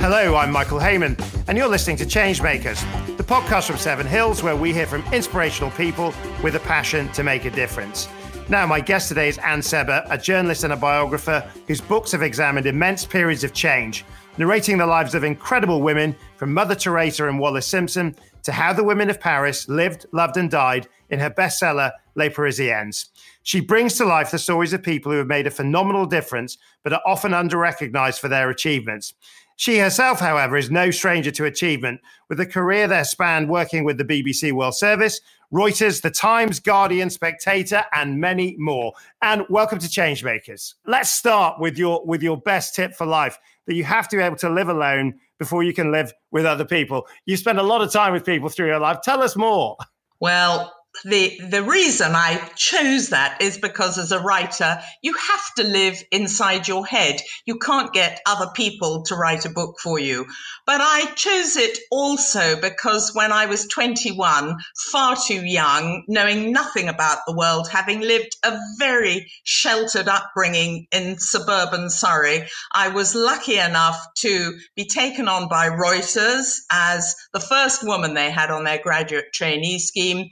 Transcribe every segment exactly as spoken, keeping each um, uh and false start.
Hello, I'm Michael Heyman, and you're listening to Changemakers, the podcast from Seven Hills, where we hear from inspirational people with a passion to make a difference. Now, my guest today is Anne Sebba, a journalist and a biographer whose books have examined immense periods of change, narrating the lives of incredible women, from Mother Teresa and Wallis Simpson to how the women of Paris lived, loved, and died in her bestseller, Les Parisiennes. She brings to life the stories of people who have made a phenomenal difference, but are often under-recognized for their achievements. She herself, however, is no stranger to achievement, with a career that spanned working with the B B C World Service, Reuters, The Times, Guardian, Spectator, and many more. And welcome to Changemakers. Let's start with your with your best tip for life, that you have to be able to live alone before you can live with other people. You spend a lot of time with people through your life. Tell us more. Well, the the reason I chose that is because as a writer, you have to live inside your head. You can't get other people to write a book for you. But I chose it also because when I was twenty-one, far too young, knowing nothing about the world, having lived a very sheltered upbringing in suburban Surrey, I was lucky enough to be taken on by Reuters as the first woman they had on their graduate trainee scheme.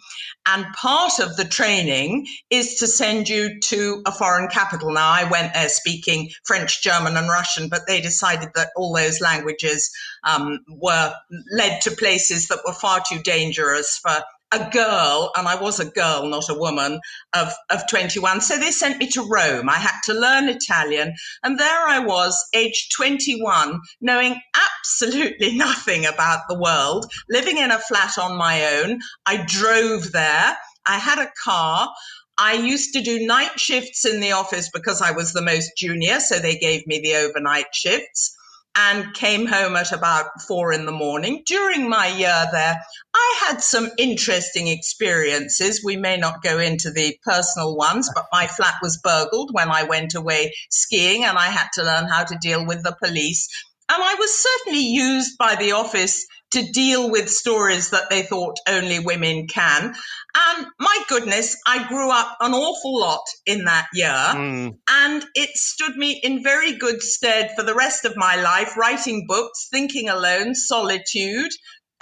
And part of the training is to send you to a foreign capital. Now, I went there speaking French, German, and Russian, but they decided that all those languages um, were led to places that were far too dangerous for a girl, and I was a girl, not a woman, of, of twenty-one. So they sent me to Rome. I had to learn Italian. And there I was, age twenty-one, knowing absolutely nothing about the world, living in a flat on my own. I drove there. I had a car. I used to do night shifts in the office because I was the most junior, so they gave me the overnight shifts, and came home at about four in the morning. During my year there, I had some interesting experiences. We may not go into the personal ones, but my flat was burgled when I went away skiing, and I had to learn how to deal with the police. And I was certainly used by the office to deal with stories that they thought only women can. And my goodness, I grew up an awful lot in that year. Mm. And it stood me in very good stead for the rest of my life, writing books, thinking alone, solitude.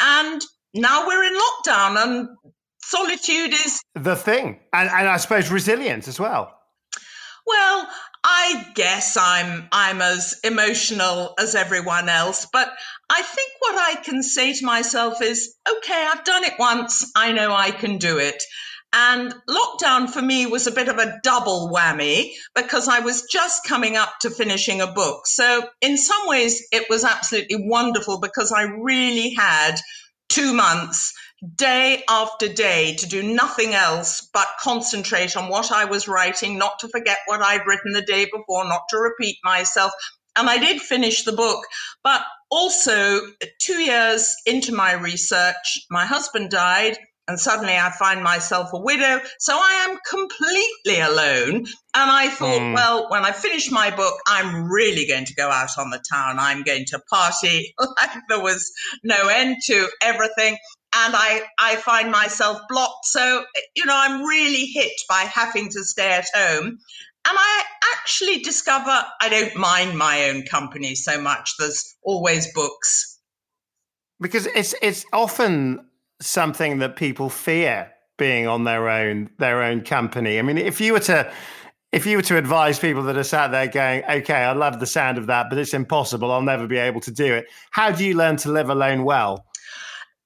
And now we're in lockdown, and solitude is the thing. And, and I suppose resilience as well. Well, I guess I'm I'm as emotional as everyone else, but I think what I can say to myself is, okay, I've done it once, I know I can do it. And lockdown for me was a bit of a double whammy because I was just coming up to finishing a book. So in some ways it was absolutely wonderful because I really had two months day after day to do nothing else but concentrate on what I was writing, not to forget what I'd written the day before, not to repeat myself. And I did finish the book. But also, two years into my research, my husband died, and suddenly I find myself a widow. So I am completely alone. And I thought, mm. well, when I finish my book, I'm really going to go out on the town. I'm going to party like there was no end to everything. And I, I find myself blocked. So, you know, I'm really hit by having to stay at home. And I actually discover I don't mind my own company so much. There's always books. Because it's it's often something that people fear, being on their own, their own company. I mean, if you were to if you were to advise people that are sat there going, okay, I love the sound of that, but it's impossible, I'll never be able to do it. How do you learn to live alone well?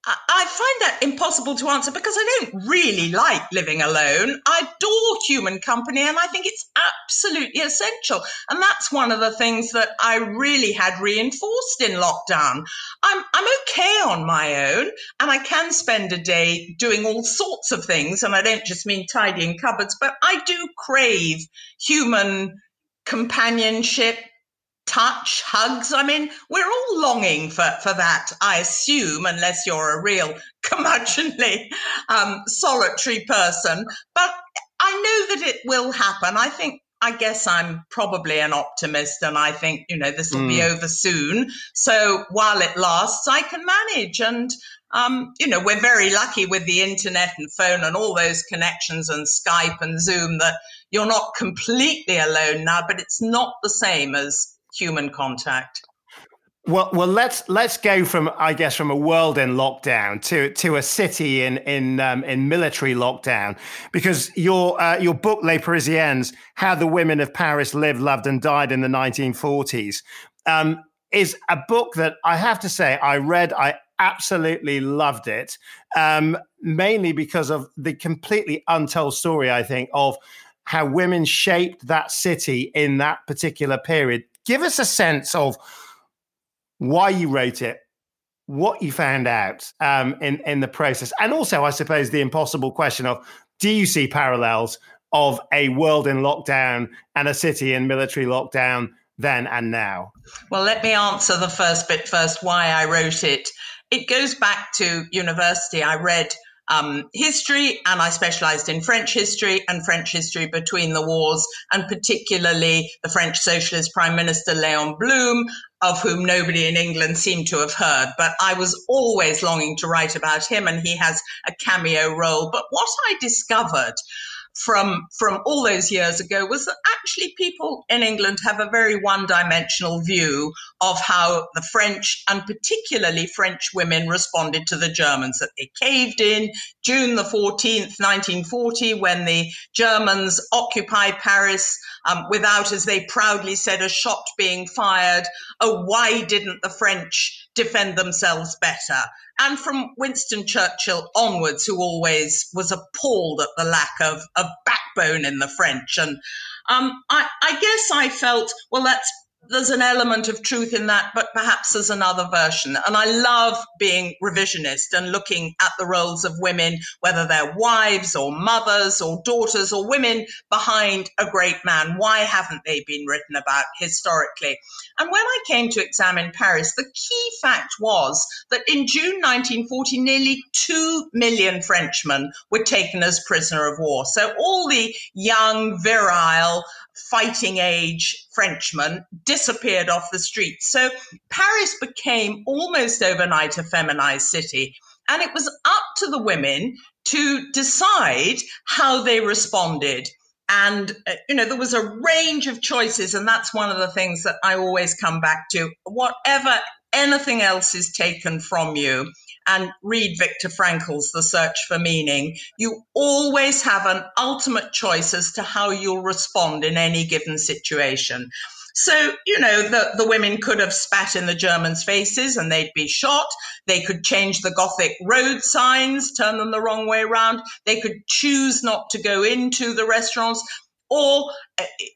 I find that impossible to answer because I don't really like living alone. I adore human company, and I think it's absolutely essential. And that's one of the things that I really had reinforced in lockdown. I'm I'm okay on my own, and I can spend a day doing all sorts of things. And I don't just mean tidying cupboards, but I do crave human companionship, touch, hugs. I mean, we're all longing for, for that, I assume, unless you're a real curmudgeonly, um, solitary person. But I know that it will happen. I think, I guess I'm probably an optimist, and I think, you know, this will mm. be over soon. So while it lasts, I can manage. And, um, you know, we're very lucky with the internet and phone and all those connections and Skype and Zoom that You're not completely alone now, but it's not the same as human contact. Well, well, let's let's go from, I guess, from a world in lockdown to to a city in in um, in military lockdown, because your uh, your book Les Parisiennes, How the Women of Paris Lived, Loved, and Died in the nineteen forties, um, is a book that I have to say I read. I absolutely loved it, um, mainly because of the completely untold story, I think, of how women shaped that city in that particular period. Give us a sense of why you wrote it, what you found out um, in, in the process. And also, I suppose, the impossible question of, do you see parallels of a world in lockdown and a city in military lockdown then and now? Well, let me answer the first bit first, why I wrote it. It goes back to university. I read um, history, and I specialized in French history and French history between the wars, and particularly the French Socialist Prime Minister, Léon Blum, of whom nobody in England seemed to have heard, but I was always longing to write about him, and he has a cameo role. But what I discovered from, from all those years ago was that actually people in England have a very one-dimensional view of how the French, and particularly French women, responded to the Germans, that they caved in. June the fourteenth, nineteen forty, when the Germans occupied Paris, Um, without, as they proudly said, a shot being fired. Oh, why didn't the French defend themselves better? And from Winston Churchill onwards, who always was appalled at the lack of, of backbone in the French. And um, I, I guess I felt, well, that's, there's an element of truth in that, but perhaps there's another version. And I love being revisionist and looking at the roles of women, whether they're wives or mothers or daughters or women behind a great man. Why haven't they been written about historically? And when I came to examine Paris, the key fact was that in June nineteen forty, nearly two million Frenchmen were taken as prisoner of war. So all the young, virile, fighting age Frenchmen disappeared off the streets. So Paris became almost overnight a feminized city. And it was up to the women to decide how they responded. And, uh, you know, there was a range of choices. And that's one of the things that I always come back to. Whatever anything else is taken from you, and read Viktor Frankl's The Search for Meaning, you always have an ultimate choice as to how you'll respond in any given situation. So, you know, the, the women could have spat in the Germans' faces and they'd be shot. They could change the Gothic road signs, turn them the wrong way around. They could choose not to go into the restaurants. Or,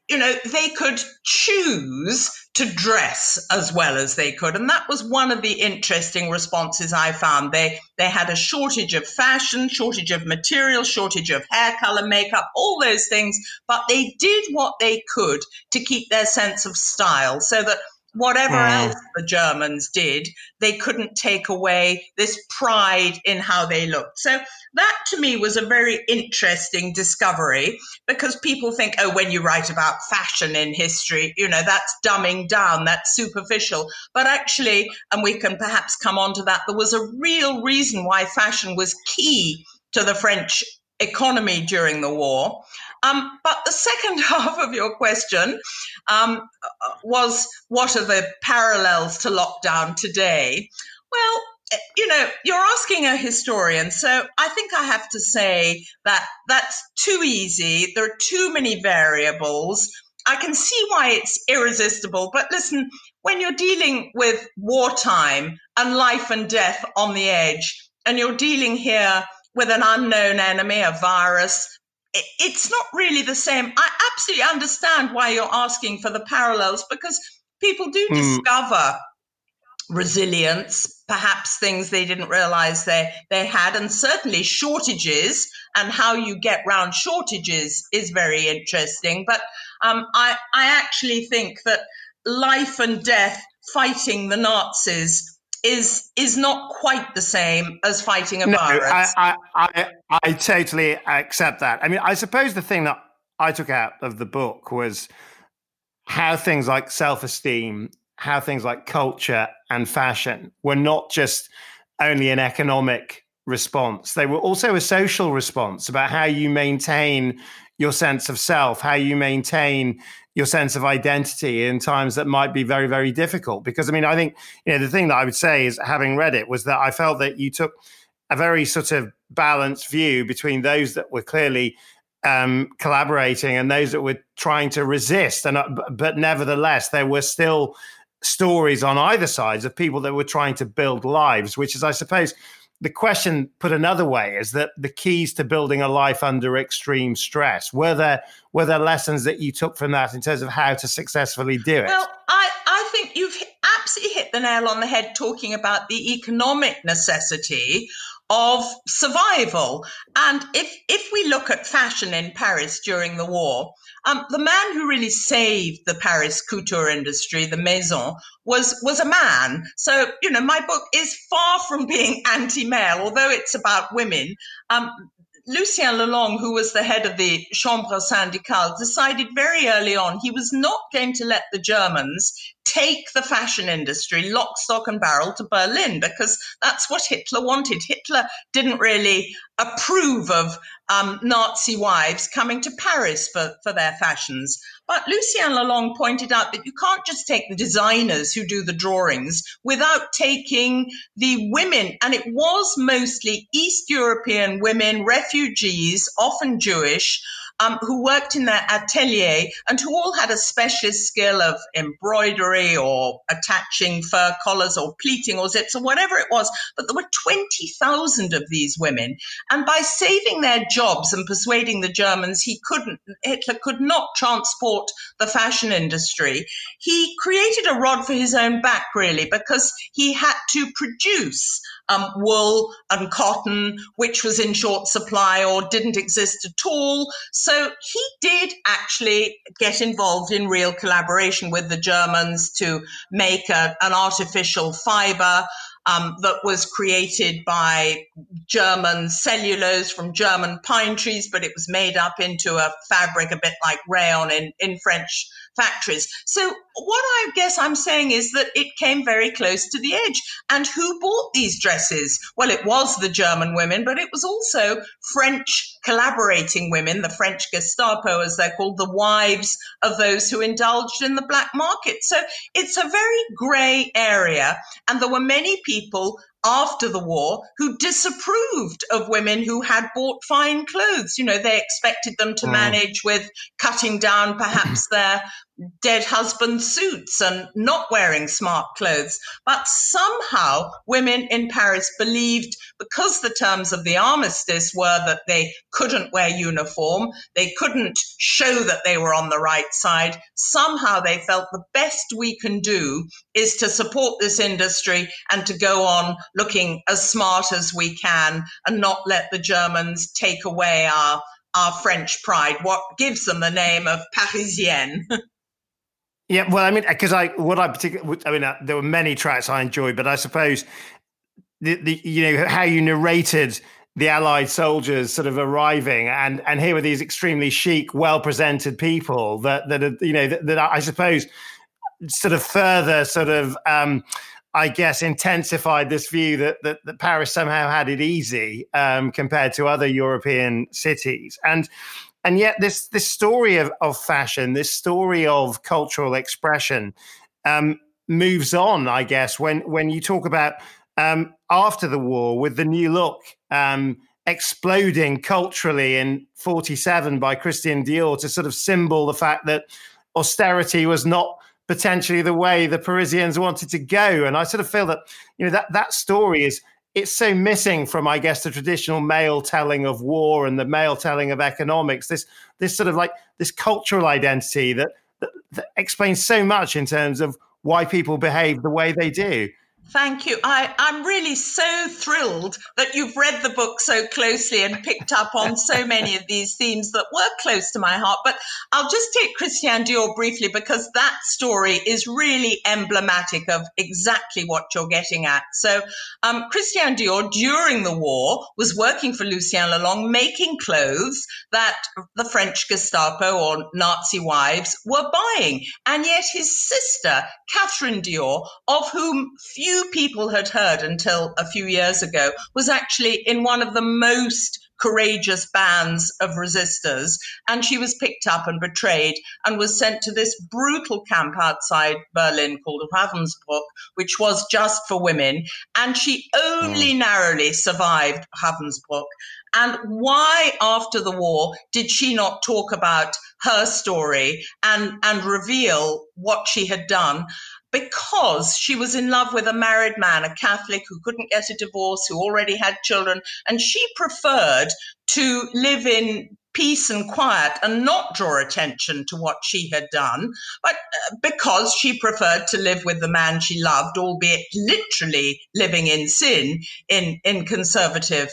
you know, they could choose to dress as well as they could. And that was one of the interesting responses I found. They they had a shortage of fashion, shortage of material, shortage of hair color, makeup, all those things. But they did what they could to keep their sense of style, so that whatever mm. else the Germans did, they couldn't take away this pride in how they looked. So that, to me, was a very interesting discovery, because people think, oh, when you write about fashion in history, you know, that's dumbing down, that's superficial. But actually, and we can perhaps come on to that, there was a real reason why fashion was key to the French economy during the war. Um, but the second half of your question um, was, what are the parallels to lockdown today? Well, you know, you're asking a historian, so I think I have to say that that's too easy. There are too many variables. I can see why it's irresistible, but listen, when you're dealing with wartime and life and death on the edge, and you're dealing here with an unknown enemy, a virus, it's not really the same. I absolutely understand why you're asking for the parallels, because people do mm. discover resilience, perhaps things they didn't realize they, they had, and certainly shortages, and how you get round shortages is very interesting. But um, I, I actually think that life and death fighting the Nazis is is not quite the same as fighting a virus. No, I, I, I, I totally accept that. I mean, I suppose the thing that I took out of the book was how things like self-esteem, how things like culture and fashion were not just only an economic response. They were also a social response about how you maintain your sense of self, how you maintain your sense of identity in times that might be very, very difficult. Because, I mean, I think, you know, the thing that I would say is, having read it, was that I felt that you took a very sort of balanced view between those that were clearly um, collaborating and those that were trying to resist. And uh, But nevertheless, there were still stories on either sides of people that were trying to build lives, which is, I suppose, the question put another way, is that the keys to building a life under extreme stress. Were there were there lessons that you took from that in terms of how to successfully do it? Well, I, I think you've absolutely hit the nail on the head talking about the economic necessity of survival. And if if we look at fashion in Paris during the war, um, the man who really saved the Paris couture industry, the maison, was was a man. So, you know, my book is far from being anti-male, although it's about women. Um, Lucien Lelong, who was the head of the Chambre syndicale, decided very early on he was not going to let the Germans take the fashion industry lock, stock and barrel to Berlin, because that's what Hitler wanted. Hitler didn't really approve of um, Nazi wives coming to Paris for, for their fashions. But Lucien Lelong pointed out that you can't just take the designers who do the drawings without taking the women. And it was mostly East European women, refugees, often Jewish, Um, who worked in their atelier and who all had a specialist skill of embroidery or attaching fur collars or pleating or zips or whatever it was. But there were twenty thousand of these women. And by saving their jobs and persuading the Germans he couldn't, Hitler could not transport the fashion industry, he created a rod for his own back, really, because he had to produce Um, wool and cotton, which was in short supply or didn't exist at all. So he did actually get involved in real collaboration with the Germans to make a, an artificial fiber um, that was created by German cellulose from German pine trees, but it was made up into a fabric a bit like rayon in, in French factories. So what I guess I'm saying is that it came very close to the edge. And who bought these dresses? Well, it was the German women, but it was also French collaborating women, the French Gestapo, as they're called, the wives of those who indulged in the black market. So it's a very grey area. And there were many people after the war who disapproved of women who had bought fine clothes. You know, they expected them to manage with cutting down perhaps their dead husband's suits and not wearing smart clothes. But somehow women in Paris believed, because the terms of the armistice were that they couldn't wear uniform, they couldn't show that they were on the right side, somehow they felt the best we can do is to support this industry and to go on looking as smart as we can and not let the Germans take away our, our French pride, what gives them the name of Parisienne. Yeah, well, I mean, because I, what I particularly, I mean, uh, there were many tracks I enjoyed, but I suppose the, the, you know, how you narrated the Allied soldiers sort of arriving, and and here were these extremely chic, well presented people that that you know that, that I suppose sort of further sort of um, I guess intensified this view that, that that Paris somehow had it easy um, compared to other European cities. And. And yet this this story of, of fashion, this story of cultural expression um, moves on, I guess, when, when you talk about um, after the war with the new look um, exploding culturally in forty-seven by Christian Dior to sort of symbol the fact that austerity was not potentially the way the Parisians wanted to go. And I sort of feel that, you know, that, that story is... it's so missing from, I guess, the traditional male telling of war and the male telling of economics, this this sort of like this cultural identity that, that, that explains so much in terms of why people behave the way they do. Thank you. I, I'm really so thrilled that you've read the book so closely and picked up on so many of these themes that were close to my heart. But I'll just take Christian Dior briefly, because that story is really emblematic of exactly what you're getting at. So um, Christian Dior, during the war, was working for Lucien Lelong, making clothes that the French Gestapo or Nazi wives were buying. And yet his sister, Catherine Dior, of whom few few people had heard until a few years ago, was actually in one of the most courageous bands of resistors. And she was picked up and betrayed and was sent to this brutal camp outside Berlin called Ravensbrück, which was just for women. And she only mm. narrowly survived Ravensbrück. And why, after the war, did she not talk about her story and, and reveal what she had done? Because she was in love with a married man, a Catholic who couldn't get a divorce, who already had children, and she preferred to live in peace and quiet and not draw attention to what she had done, but because she preferred to live with the man she loved, albeit literally living in sin in, in conservative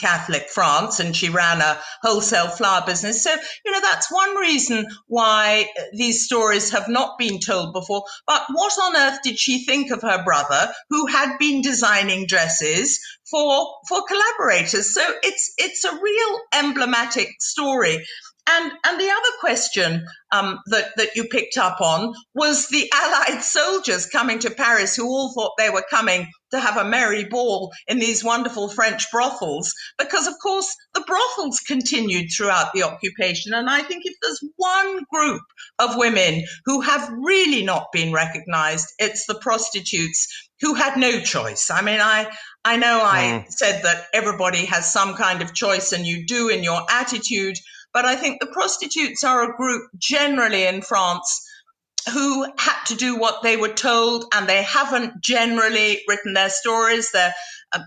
Catholic France, and she ran a wholesale flower business. So, you know, that's one reason why these stories have not been told before. But what on earth did she think of her brother, who had been designing dresses for for collaborators? So it's it's a real emblematic story. And and the other question um, that, that you picked up on was the Allied soldiers coming to Paris, who all thought they were coming to have a merry ball in these wonderful French brothels, because, of course, the brothels continued throughout the occupation. And I think if there's one group of women who have really not been recognized, it's the prostitutes who had no choice. I mean, I... I know I mm. said that everybody has some kind of choice, and you do in your attitude, but I think the prostitutes are a group generally in France who had to do what they were told, and they haven't generally written their stories. They're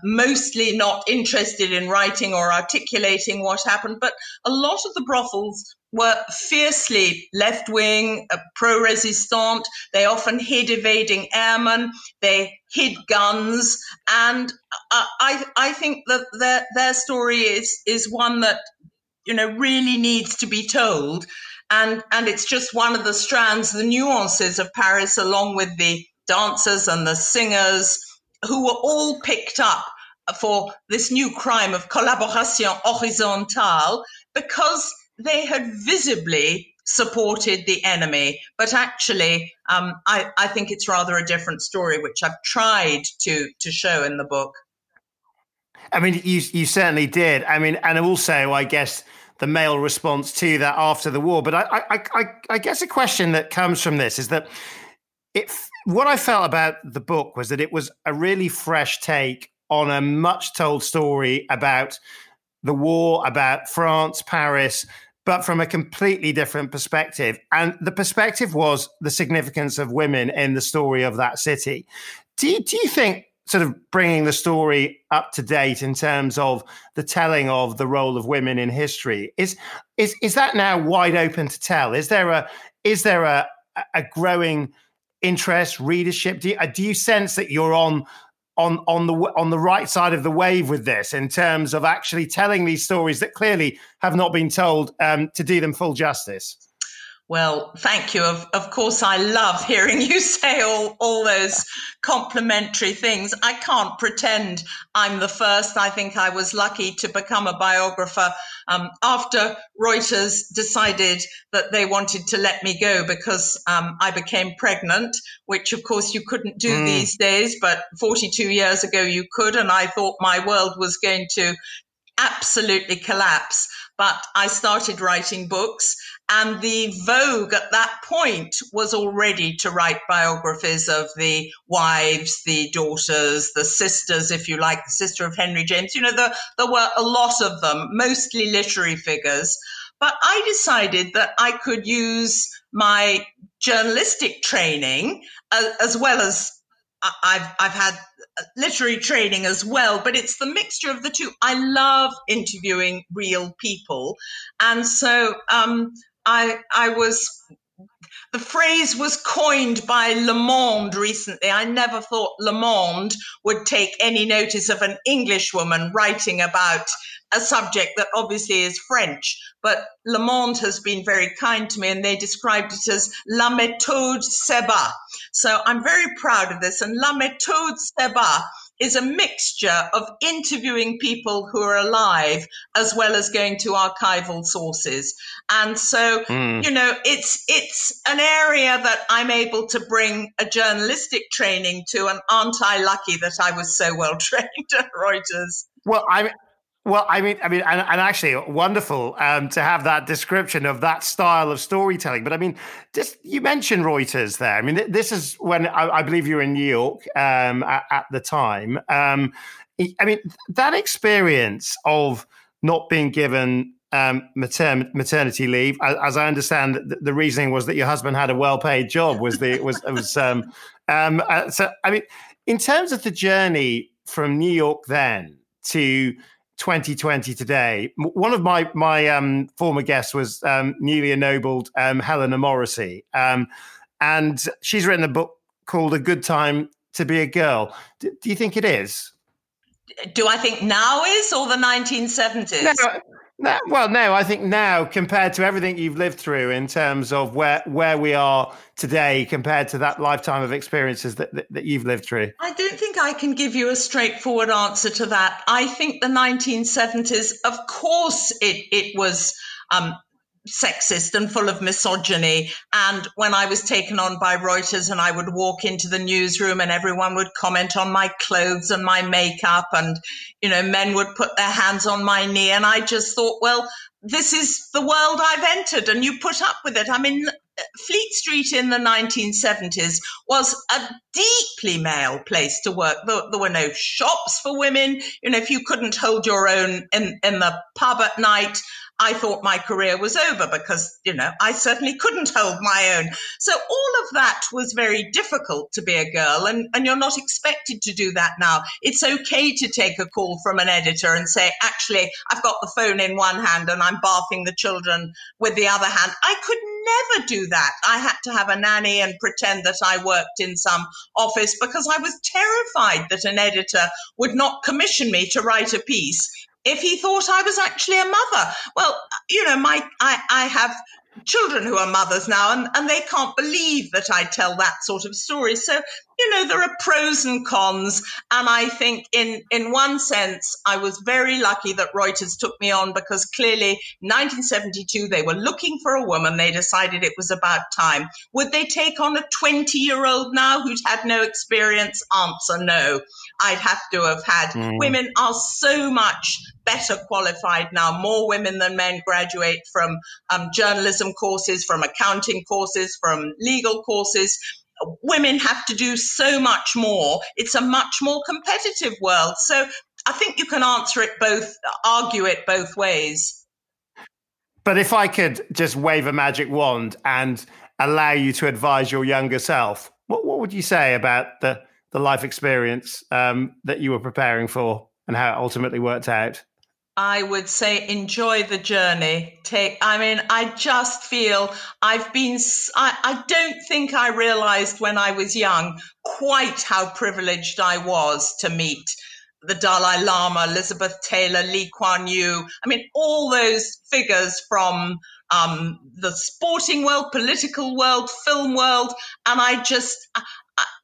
mostly not interested in writing or articulating what happened, but a lot of the brothels were fiercely left-wing, uh, pro-resistant. They often hid evading airmen. They hid guns. And uh, I, I think that their, their story is is one that, you know, really needs to be told. And, and it's just one of the strands, the nuances of Paris, along with the dancers and the singers, who were all picked up for this new crime of collaboration horizontale, because they had visibly supported the enemy. But actually, um, I, I think it's rather a different story, which I've tried to to show in the book. I mean, you you certainly did. I mean, and also, I guess, the male response to that after the war. But I I, I, I guess a question that comes from this is that it, what I felt about the book was that it was a really fresh take on a much-told story about the war, about France, Paris, but from a completely different perspective. And the perspective was the significance of women in the story of that city. Do you, do you think sort of bringing the story up to date in terms of the telling of the role of women in history, is is is that now wide open to tell? Is there a is there a, a growing interest, readership? Do you, do you sense that you're on on on the on the right side of the wave with this in terms of actually telling these stories that clearly have not been told, um, to do them full justice? Well, thank you. Of, of course, I love hearing you say all, all those complimentary things. I can't pretend I'm the first. I think I was lucky to become a biographer um, after Reuters decided that they wanted to let me go because um, I became pregnant, which, of course, you couldn't do mm. these days. But forty-two years ago, you could. And I thought my world was going to absolutely collapse. But I started writing books. And the vogue at that point was already to write biographies of the wives, the daughters, the sisters, if you like, the sister of Henry James. You know, there, there were a lot of them, mostly literary figures. But I decided that I could use my journalistic training as, as well as I've, I've had literary training as well, but it's the mixture of the two. I love interviewing real people. And so um, I, I was, the phrase was coined by Le Monde recently. I never thought Le Monde would take any notice of an English woman writing about a subject that obviously is French, but Le Monde has been very kind to me, and they described it as la méthode Seba. So I'm very proud of this. And la méthode Seba is a mixture of interviewing people who are alive as well as going to archival sources. And so, mm. you know, it's it's an area that I'm able to bring a journalistic training to, and aren't I lucky that I was so well trained at Reuters? Well, I'm... Well, I mean, I mean, and, and actually, wonderful um, to have that description of that style of storytelling. But I mean, just you mentioned Reuters there. I mean, th- this is when I, I believe you were in New York um, at, at the time. Um, I mean, that experience of not being given um, mater- maternity leave, as, as I understand, the, the reasoning was that your husband had a well-paid job. Was the was was um, um, uh, so? I mean, in terms of the journey from New York then to twenty twenty today. One of my my um, former guests was um, newly ennobled um, Helena Morrissey, um, and she's written a book called A Good Time to Be a Girl. D- do you think it is? Do I think now is, or the nineteen seventies? No, no, well, no, I think now compared to everything you've lived through in terms of where where we are today compared to that lifetime of experiences that, that, that you've lived through? I don't think I can give you a straightforward answer to that. I think the nineteen seventies, of course, it, it was um, sexist and full of misogyny. And when I was taken on by Reuters and I would walk into the newsroom and everyone would comment on my clothes and my makeup, and, you know, men would put their hands on my knee. And I just thought, well, this is the world I've entered and you put up with it. I mean, Fleet Street in the nineteen seventies was a deeply male place to work. There, there were no shops for women. You know, if you couldn't hold your own in, in the pub at night, I thought my career was over because, you know, I certainly couldn't hold my own. So all of that was very difficult to be a girl, and, and you're not expected to do that now. It's okay to take a call from an editor and say, actually, I've got the phone in one hand and I'm bathing the children with the other hand. I could never do that. I had to have a nanny and pretend that I worked in some office because I was terrified that an editor would not commission me to write a piece if he thought I was actually a mother. Well, you know, my I, I have children who are mothers now, and, and they can't believe that I tell that sort of story. So, you know, there are pros and cons. And I think in, in one sense, I was very lucky that Reuters took me on because clearly nineteen seventy-two, they were looking for a woman. They decided it was about time. Would they take on a twenty-year-old now who'd had no experience? Answer, no. I'd have to have had. Mm. Women are so much better qualified now. More women than men graduate from um, journalism courses, from accounting courses, from legal courses. Women have to do so much more. It's a much more competitive world. So I think you can answer it both, argue it both ways. But if I could just wave a magic wand and allow you to advise your younger self, what, what would you say about the, the life experience um, that you were preparing for and how it ultimately worked out? I would say enjoy the journey. Take, I mean, I just feel I've been, I, I don't think I realized when I was young quite how privileged I was to meet the Dalai Lama, Elizabeth Taylor, Lee Kuan Yew. I mean, all those figures from um, the sporting world, political world, film world. And I just, I,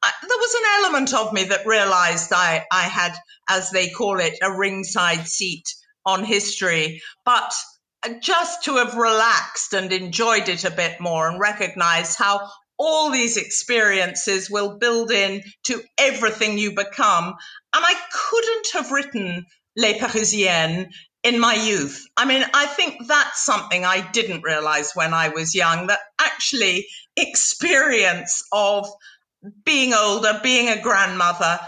I, there was an element of me that realized I, I had, as they call it, a ringside seat on history, but just to have relaxed and enjoyed it a bit more and recognized how all these experiences will build in to everything you become. And I couldn't have written Les Parisiennes in my youth. I mean, I think that's something I didn't realize when I was young, that actually experience of being older, being a grandmother,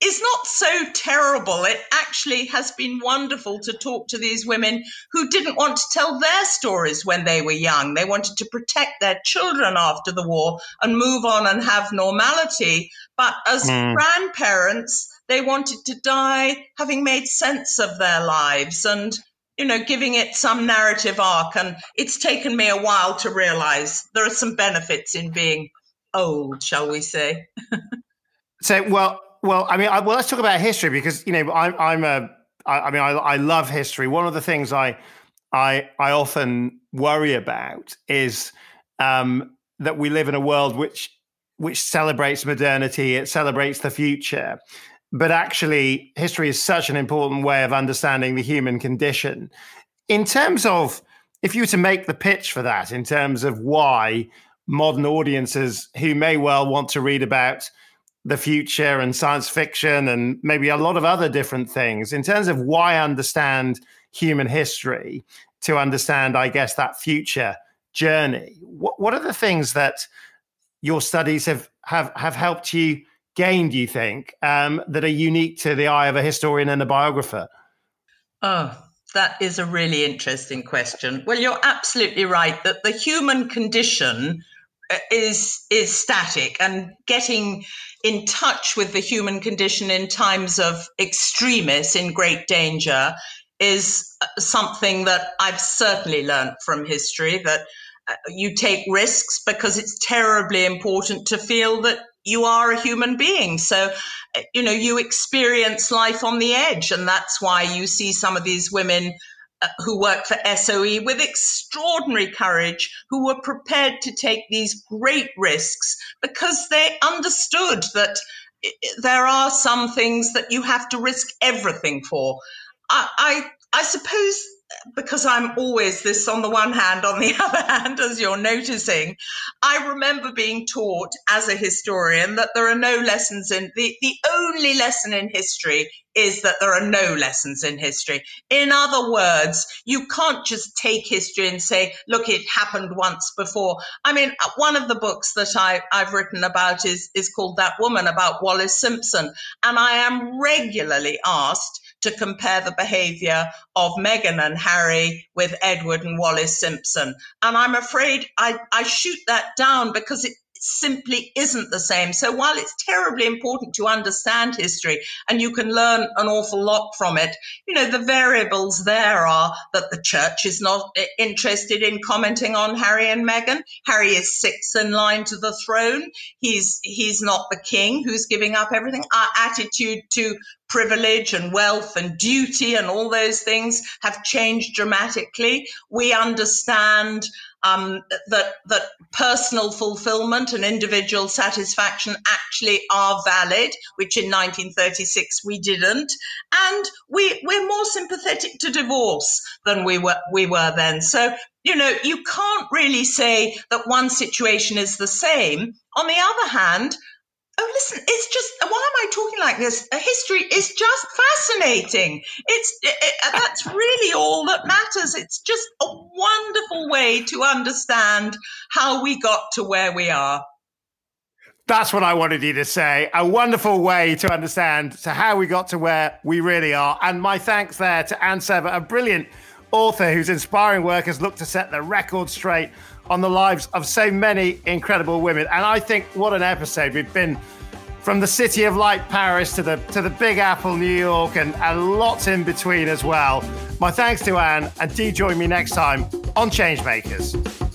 is not so terrible. It actually has been wonderful to talk to these women who didn't want to tell their stories when they were young. They wanted to protect their children after the war and move on and have normality. But as mm. grandparents, they wanted to die having made sense of their lives and, you know, giving it some narrative arc. And it's taken me a while to realize there are some benefits in being old, shall we say. so, well... Well, I mean, I, well, let's talk about history because, you know, I, I'm a, I, I mean, I, I love history. One of the things I, I, I often worry about is um, that we live in a world which, which celebrates modernity. It celebrates the future. but actually history is such an important way of understanding the human condition. In terms of, if you were to make the pitch for that, in terms of why modern audiences who may well want to read about the future and science fiction and maybe a lot of other different things, in terms of why understand human history to understand, I guess, that future journey, what, what are the things that your studies have, have, have helped you gain, do you think, um, that are unique to the eye of a historian and a biographer? Oh, that is a really interesting question. Well, you're absolutely right that the human condition is is static, and getting in touch with the human condition in times of extremists in great danger is something that I've certainly learned from history, that you take risks because it's terribly important to feel that you are a human being. So, you know, you experience life on the edge, and that's why you see some of these women who worked for S O E with extraordinary courage, who were prepared to take these great risks because they understood that there are some things that you have to risk everything for. I, I, I suppose because I'm always this on the one hand, on the other hand, as you're noticing, I remember being taught as a historian that there are no lessons in, the, the only lesson in history is that there are no lessons in history. In other words, you can't just take history and say, look, it happened once before. I mean, one of the books that I, I've written about is, is called That Woman, about Wallis Simpson. And I am regularly asked to compare the behavior of Meghan and Harry with Edward and Wallis Simpson. And I'm afraid I, I shoot that down because it simply isn't the same. So while it's terribly important to understand history and you can learn an awful lot from it, you know, the variables there are that the church is not interested in commenting on Harry and Meghan. Harry is sixth in line to the throne. He's he's not the king who's giving up everything. Our attitude to privilege and wealth and duty and all those things have changed dramatically. We understand um, that that personal fulfillment and individual satisfaction actually are valid, which in nineteen thirty-six we didn't. And we, we're more sympathetic to divorce than we were, we were then. So, you know, you can't really say that one situation is the same. On the other hand, oh, listen, it's just, why am I talking like this? History is just fascinating. It's it, it, that's really all that matters. It's just a wonderful way to understand how we got to where we are. That's what I wanted you to say. A wonderful way to understand to how we got to where we really are. And my thanks there to Anne Sebba, a brilliant author whose inspiring work has looked to set the record straight on the lives of so many incredible women. And I think what an episode. We've been from the City of Light, Paris, to the to the Big Apple, New York, and, and lots in between as well. My thanks to Anne, and do join me next time on Changemakers.